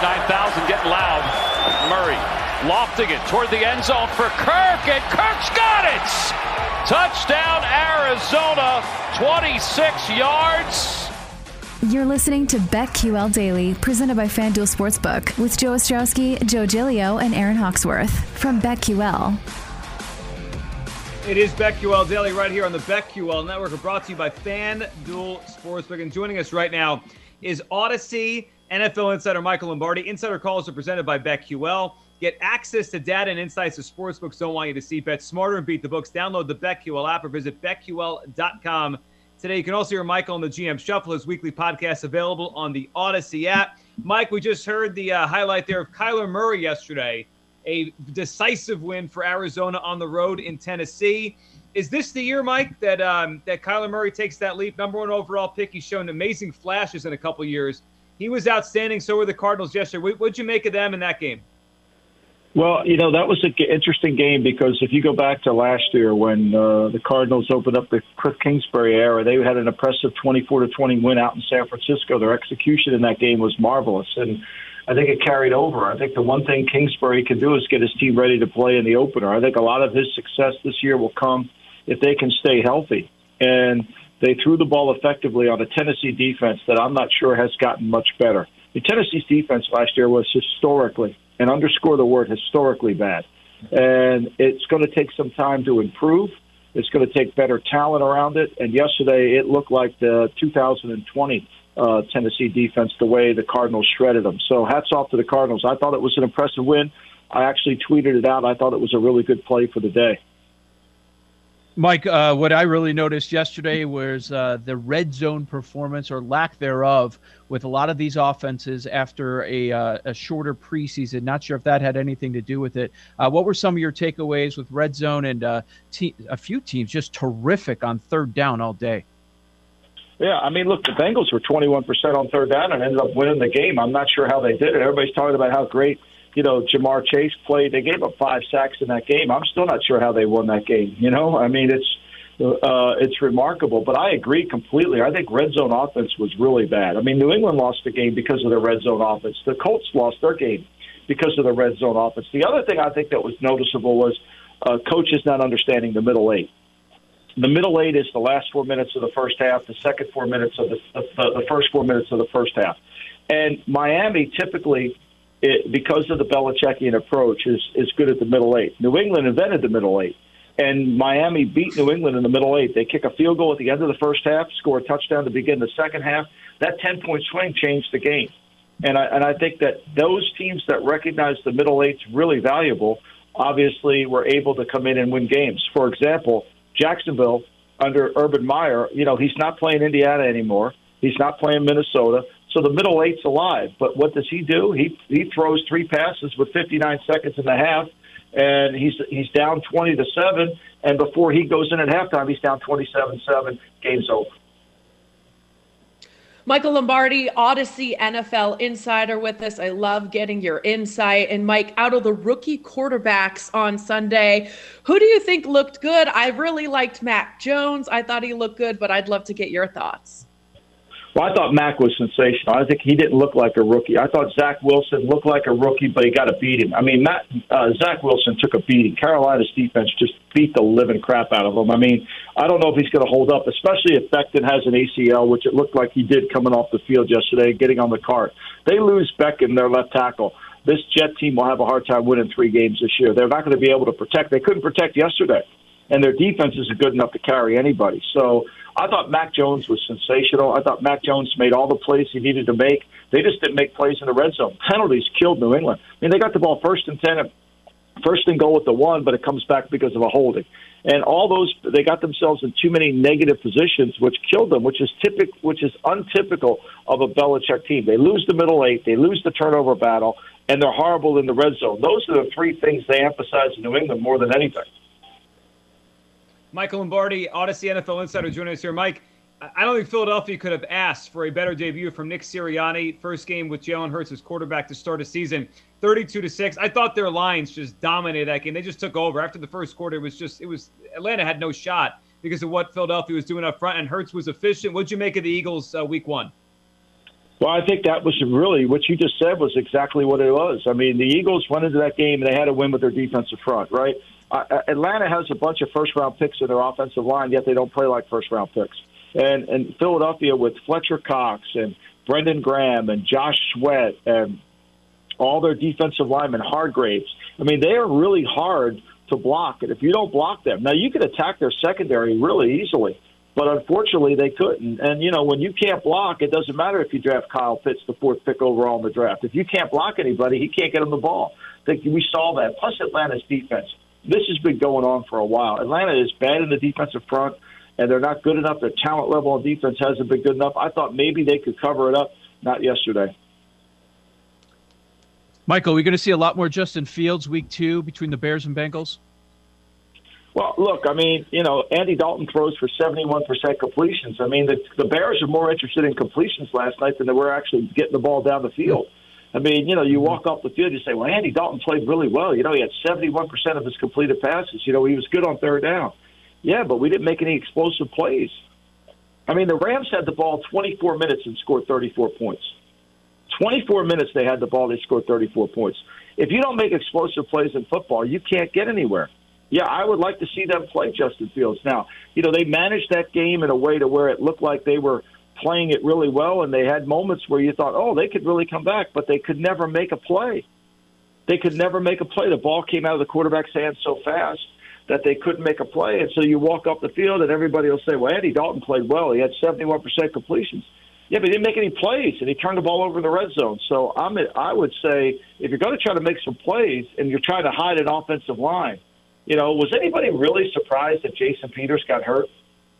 59,000 getting loud. Murray lofting it toward the end zone for Kirk, and Kirk's got it! Touchdown Arizona, 26 yards. You're listening to BetQL Daily, presented by FanDuel Sportsbook, with Joe Ostrowski, Joe Giglio, and Aaron Hawksworth from BetQL. It is BetQL Daily right here on the BetQL Network. We're brought to you by FanDuel Sportsbook. And joining us right now is Odyssey NFL insider Michael Lombardi. Insider calls are presented by BetQL. Get access to data and insights the sportsbooks don't want you to see. Bet smarter and beat the books. Download the BetQL app or visit BetQL.com. Today, you can also hear Michael on the GM Shuffle, his weekly podcast available on the Odyssey app. Mike, we just heard the highlight there of Kyler Murray yesterday, a decisive win for Arizona on the road in Tennessee. Is this the year, Mike, that Kyler Murray takes that leap? Number one overall pick. He's shown amazing flashes in a couple years. He was outstanding. So were the Cardinals yesterday. What'd you make of them in that game? Well, you know, that was an interesting game because if you go back to last year when the Cardinals opened up the Kingsbury era, they had an impressive 24-20 win out in San Francisco. Their execution in that game was marvelous, and I think it carried over. I think the one thing Kingsbury can do is get his team ready to play in the opener. I think a lot of his success this year will come if they can stay healthy. And they threw the ball effectively on a Tennessee defense that I'm not sure has gotten much better. The Tennessee's defense last year was historically, and underscore the word historically, bad. And it's going to take some time to improve. It's going to take better talent around it. And yesterday it looked like the 2020 Tennessee defense, the way the Cardinals shredded them. So hats off to the Cardinals. I thought it was an impressive win. I actually tweeted it out. I thought it was a really good play for the day. Mike, what I really noticed yesterday was the red zone performance, or lack thereof, with a lot of these offenses after a shorter preseason. Not sure if that had anything to do with it. What were some of your takeaways with red zone and a few teams just terrific on third down all day? Yeah, I mean, look, the Bengals were 21% on third down and ended up winning the game. I'm not sure how they did it. Everybody's talking about how great, you know, Jamar Chase played. They gave up 5 sacks in that game. I'm still not sure how they won that game. You know, I mean, it's remarkable. But I agree completely. I think red zone offense was really bad. I mean, New England lost the game because of their red zone offense. The Colts lost their game because of the red zone offense. The other thing I think that was noticeable was coaches not understanding the middle eight. The middle eight is the last 4 minutes of the first half, the second 4 minutes of the first 4 minutes of the first half. And Miami typically, because of the Belichickian approach, is good at the middle eight. New England invented the middle eight, and Miami beat New England in the middle eight. They kick a field goal at the end of the first half, score a touchdown to begin the second half. That 10-point swing changed the game. And I think that those teams that recognize the middle eight's really valuable obviously were able to come in and win games. For example, Jacksonville under Urban Meyer, you know, he's not playing Indiana anymore. He's not playing Minnesota. So the middle eight's alive. But what does he do? He throws 3 passes with 59 seconds and a half, and he's down 20-7. And before he goes in at halftime, he's down 27-7. Game's over. Michael Lombardi, Odyssey NFL insider, with us. I love getting your insight. And Mike, out of the rookie quarterbacks on Sunday, who do you think looked good? I really liked Mac Jones. I thought he looked good, but I'd love to get your thoughts. Well, I thought Mac was sensational. I think he didn't look like a rookie. I thought Zach Wilson looked like a rookie, but he got to beat him. I mean, Zach Wilson took a beating. Carolina's defense just beat the living crap out of him. I mean, I don't know if he's going to hold up, especially if Beckton has an ACL, which it looked like he did coming off the field yesterday, getting on the cart. They lose Beckton, their left tackle. This Jet team will have a hard time winning 3 games this year. They're not going to be able to protect. They couldn't protect yesterday, and their defense isn't good enough to carry anybody. So I thought Mac Jones was sensational. I thought Mac Jones made all the plays he needed to make. They just didn't make plays in the red zone. Penalties killed New England. I mean, they got the ball 1st and 10, first and goal with the 1, but it comes back because of a holding. And all those, they got themselves in too many negative positions, which killed them, which is untypical of a Belichick team. They lose the middle eight, they lose the turnover battle, and they're horrible in the red zone. Those are the 3 things they emphasize in New England more than anything. Michael Lombardi, Odyssey NFL insider, joining us here. Mike, I don't think Philadelphia could have asked for a better debut from Nick Sirianni. First game with Jalen Hurts as quarterback to start a season, 32-6. I thought their lines just dominated that game. They just took over. After the first quarter, it was Atlanta had no shot because of what Philadelphia was doing up front, and Hurts was efficient. What'd you make of the Eagles week 1? Well, I think that was really what you just said was exactly what it was. I mean, the Eagles went into that game and they had to win with their defensive front, right? Atlanta has a bunch of first-round picks in their offensive line, yet they don't play like first-round picks. And Philadelphia with Fletcher Cox and Brendan Graham and Josh Sweat and all their defensive linemen, Hargraves. I mean, they are really hard to block. And if you don't block them, now you could attack their secondary really easily. But unfortunately, they couldn't. And, you know, when you can't block, it doesn't matter if you draft Kyle Pitts, the fourth pick overall in the draft. If you can't block anybody, he can't get him the ball. We saw that. Plus Atlanta's defense. This has been going on for a while. Atlanta is bad in the defensive front, and they're not good enough. Their talent level on defense hasn't been good enough. I thought maybe they could cover it up. Not yesterday. Michael, we're going to see a lot more Justin Fields week 2 between the Bears and Bengals? Well, look, I mean, you know, Andy Dalton throws for 71% completions. I mean, the Bears are more interested in completions last night than they were actually getting the ball down the field. I mean, you know, you walk off the field, you say, well, Andy Dalton played really well. You know, he had 71% of his completed passes. You know, he was good on third down. Yeah, but we didn't make any explosive plays. I mean, the Rams had the ball 24 minutes and scored 34 points. 24 minutes they had the ball, they scored 34 points. If you don't make explosive plays in football, you can't get anywhere. Yeah, I would like to see them play Justin Fields. Now, you know, they managed that game in a way to where it looked like they were playing it really well, and they had moments where you thought, oh, they could really come back, but they could never make a play. They could never make a play. The ball came out of the quarterback's hands so fast that they couldn't make a play. And so you walk up the field, and everybody will say, well, Andy Dalton played well. He had 71% completions. Yeah, but he didn't make any plays, and he turned the ball over in the red zone. So I would say if you're going to try to make some plays and you're trying to hide an offensive line, you know, was anybody really surprised that Jason Peters got hurt?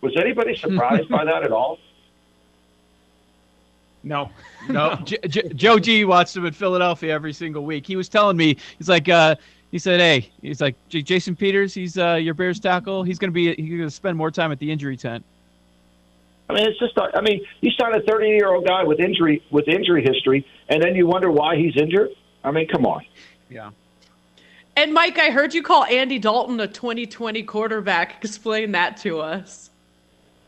Was anybody surprised by that at all? No. Joe G watched him in Philadelphia every single week. He was telling me, he's like, he said, hey, he's like, Jason Peters, he's your Bears tackle. He's going to spend more time at the injury tent. I mean, it's just not, I mean, you sign a 30-year-old guy with injury history, and then you wonder why he's injured. I mean, come on. Yeah. And, Mike, I heard you call Andy Dalton a 2020 quarterback. Explain that to us.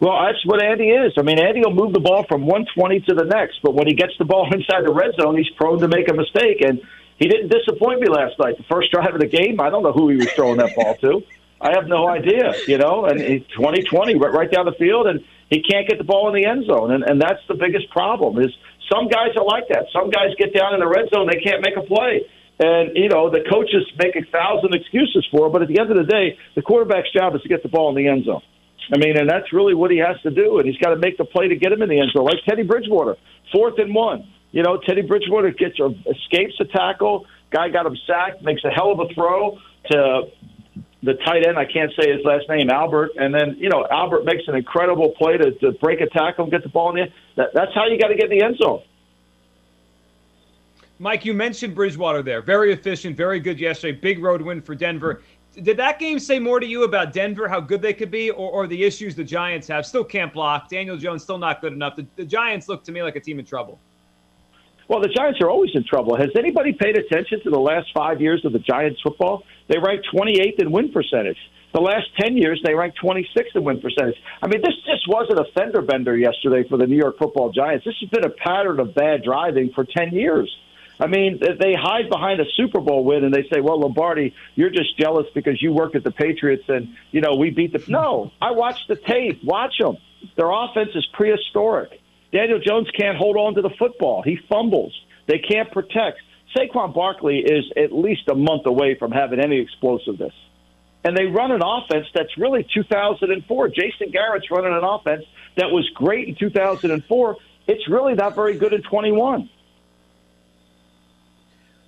Well, that's what Andy is. I mean, Andy will move the ball from 120 to the next, but when he gets the ball inside the red zone, he's prone to make a mistake. And he didn't disappoint me last night. The first drive of the game, I don't know who he was throwing that ball to. I have no idea, you know. And he's 2020 right down the field, and he can't get the ball in the end zone. And that's the biggest problem is some guys are like that. Some guys get down in the red zone, they can't make a play. And, you know, the coaches make 1,000 excuses for him, but at the end of the day, the quarterback's job is to get the ball in the end zone. I mean, and that's really what he has to do, and he's got to make the play to get him in the end zone. Like Teddy Bridgewater, 4th and 1. You know, Teddy Bridgewater escapes a tackle, guy got him sacked, makes a hell of a throw to the tight end. I can't say his last name, Albert. And then, you know, Albert makes an incredible play to break a tackle and get the ball in the end. That's how you got to get in the end zone. Mike, you mentioned Bridgewater there. Very efficient, very good yesterday. Big road win for Denver. Did that game say more to you about Denver, how good they could be, or the issues the Giants have? Still can't block. Daniel Jones still not good enough. The Giants look to me like a team in trouble. Well, the Giants are always in trouble. Has anybody paid attention to the last 5 years of the Giants football? They ranked 28th in win percentage. The last 10 years, they ranked 26th in win percentage. I mean, this just wasn't a fender bender yesterday for the New York football Giants. This has been a pattern of bad driving for 10 years. I mean, they hide behind a Super Bowl win, and they say, well, Lombardi, you're just jealous because you work at the Patriots and, you know, we beat the – no, I watched the tape. Watch them. Their offense is prehistoric. Daniel Jones can't hold on to the football. He fumbles. They can't protect. Saquon Barkley is at least a month away from having any explosiveness. And they run an offense that's really 2004. Jason Garrett's running an offense that was great in 2004. It's really not very good in 21.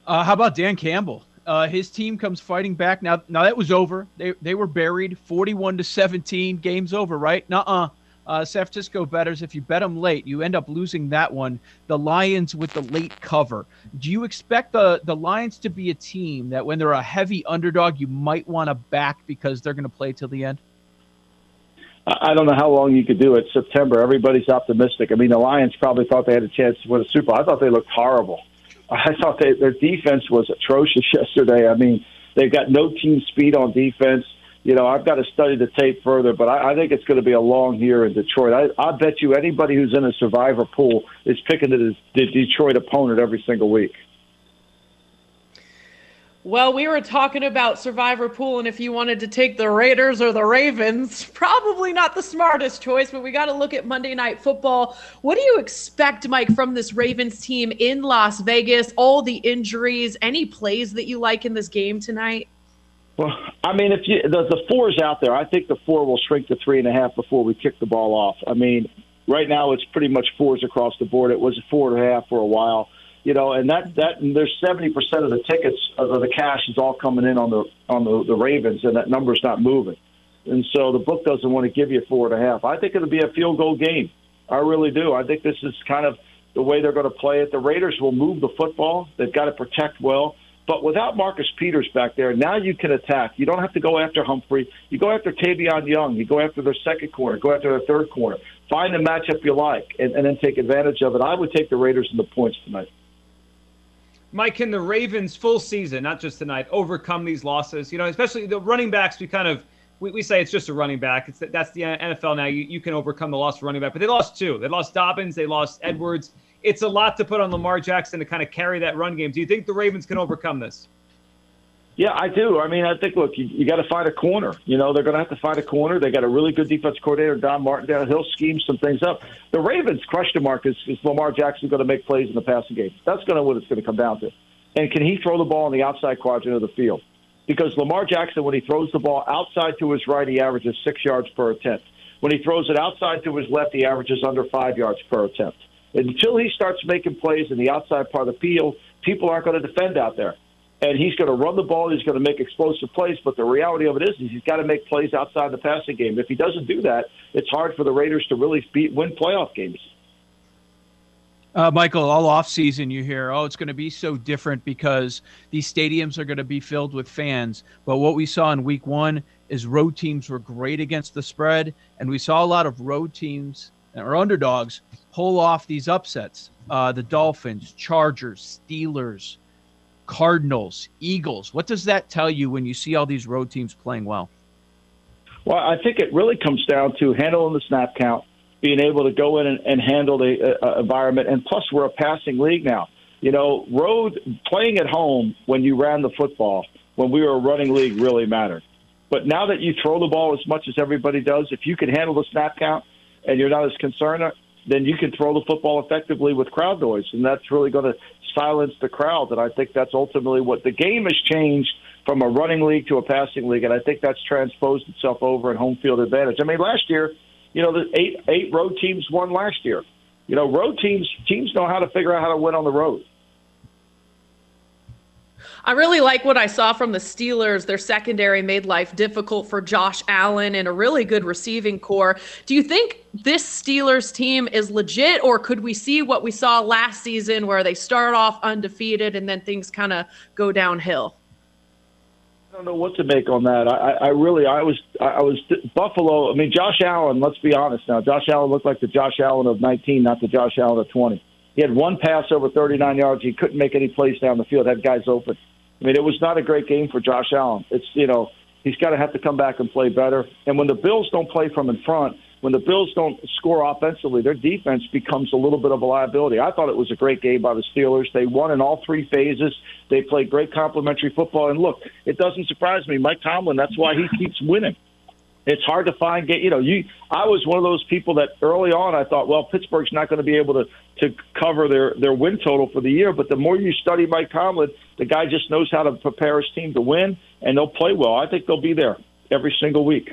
How about Dan Campbell? His team comes fighting back. Now that was over. They were buried, 41-17. Game's over, right? San Francisco bettors, if you bet them late, you end up losing that one. The Lions with the late cover. Do you expect the Lions to be a team that when they're a heavy underdog, you might want to back because they're going to play till the end? I don't know how long you could do it. September, everybody's optimistic. I mean, the Lions probably thought they had a chance to win a Super Bowl. I thought they looked horrible. I thought their defense was atrocious yesterday. I mean, they've got no team speed on defense. you know, I've got to study the tape further, but I think it's going to be a long year in Detroit. I bet you anybody who's in a survivor pool is picking the Detroit opponent every single week. Well, we were talking about survivor pool, and if you wanted to take the Raiders or the Ravens, probably not the smartest choice, but we got to look at Monday Night Football. What do you expect, Mike, from this Ravens team in Las Vegas? All the injuries, any plays that you like in this game tonight? Well, I mean, if you, the four is out there, I think the four will shrink to 3.5 before we kick the ball off. I mean, right now it's pretty much fours across the board. It was 4.5 for a while, you know, and that and there's 70% of the tickets of the cash is all coming in on the Ravens, and that number's not moving. And so the book doesn't want to give you 4.5. I think it'll be a field goal game. I really do. I think this is kind of the way they're going to play it. The Raiders will move the football. They've got to protect well. But without Marcus Peters back there, now you can attack. You don't have to go after Humphrey. You go after Tavion Young. You go after their second corner. Go after their third corner. Find a matchup you like and then take advantage of it. I would take the Raiders in the points tonight. Mike, can the Ravens full season, not just tonight, overcome these losses? You know, especially the running backs, we say it's just a running back. That's the NFL now. You can overcome the loss of running back. But they lost two. They lost Dobbins. They lost Edwards. It's a lot to put on Lamar Jackson to kind of carry that run game. Do you think the Ravens can overcome this? Yeah, I do. I mean, I think, look, you got to find a corner. You know, they're going to have to find a corner. They got a really good defense coordinator, Don Martindale. He'll scheme some things up. The Ravens' question mark is Lamar Jackson going to make plays in the passing game? That's going to what it's going to come down to. And can he throw the ball on the outside quadrant of the field? Because Lamar Jackson, when he throws the ball outside to his right, he averages 6 yards per attempt. When he throws it outside to his left, he averages under 5 yards per attempt. Until he starts making plays in the outside part of the field, people aren't going to defend out there. And he's going to run the ball. He's going to make explosive plays. But the reality of it is he's got to make plays outside the passing game. If he doesn't do that, it's hard for the Raiders to really win playoff games. Michael, all offseason you hear, oh, it's going to be so different because these stadiums are going to be filled with fans. But what we saw in week one is road teams were great against the spread. And we saw a lot of road teams or underdogs pull off these upsets. The Dolphins, Chargers, Steelers, Cardinals, Eagles. What does that tell you when you see all these road teams playing well? Well, I think it really comes down to handling the snap count, being able to go in and handle the environment. And plus, we're a passing league now. You know, playing at home when you ran the football, when we were a running league, really mattered. But now that you throw the ball as much as everybody does, if you can handle the snap count and you're not as concerned, then you can throw the football effectively with crowd noise, and that's really going to silence the crowd. And I think that's ultimately what the game has changed from a running league to a passing league, and I think that's transposed itself over in home field advantage. I mean, last year, you know, the eight road teams won last year. You know, road teams know how to figure out how to win on the road. I really like what I saw from the Steelers. Their secondary made life difficult for Josh Allen and a really good receiving core. Do you think this Steelers team is legit, or could we see what we saw last season where they start off undefeated and then things kind of go downhill? I don't know what to make on that. I was Buffalo. I mean, Josh Allen, let's be honest now. Josh Allen looked like the Josh Allen of 19, not the Josh Allen of 20. He had one pass over 39 yards. He couldn't make any plays down the field. Had guys open. I mean, it was not a great game for Josh Allen. It's, you know, he's got to have to come back and play better. And when the Bills don't play from in front, when the Bills don't score offensively, their defense becomes a little bit of a liability. I thought it was a great game by the Steelers. They won in all three phases. They played great complementary football. And, look, it doesn't surprise me. Mike Tomlin, that's why he keeps winning. It's hard to find, you know, I was one of those people that early on I thought, well, Pittsburgh's not going to be able to cover their win total for the year. But the more you study Mike Tomlin, the guy just knows how to prepare his team to win, and they'll play well. I think they'll be there every single week.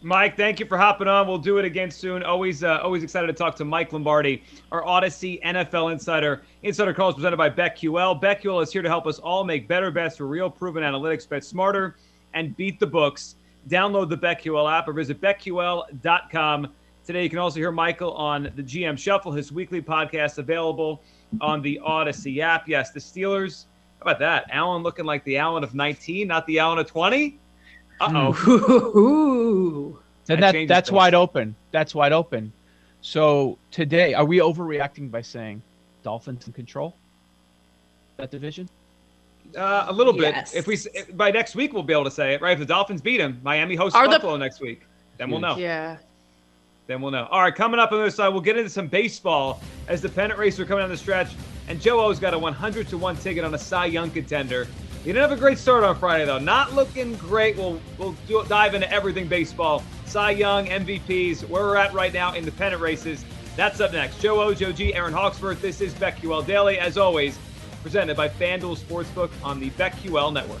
Mike, thank you for hopping on. We'll do it again soon. Always excited to talk to Mike Lombardi, our Odyssey NFL Insider. Insider Call is presented by BetQL. BetQL is here to help us all make better bets for real proven analytics. Bet smarter and beat the books. Download the BetQL app or visit BetQL.com. Today you can also hear Michael on the GM Shuffle, his weekly podcast available on the Odyssey app. Yes, the Steelers. How about that? Allen looking like the Allen of 19, not the Allen of 20. Uh-oh. And that's wide open. That's wide open. So today, are we overreacting by saying Dolphins in control? That division? A little bit. Yes. If by next week we'll be able to say it, right? If the Dolphins beat him, Miami hosts Buffalo next week. Then we'll know. Yeah. Then we'll know. All right, coming up on the other side, we'll get into some baseball as the pennant race are coming down the stretch. And Joe O's got a 100-1 ticket on a Cy Young contender. He didn't have a great start on Friday, though. Not looking great. We'll dive into everything baseball. Cy Young, MVPs, where we're at right now in the pennant races. That's up next. Joe O, Joe G, Aaron Hawksworth. This is BetQL Daily, as always, presented by FanDuel Sportsbook on the BetQL Network.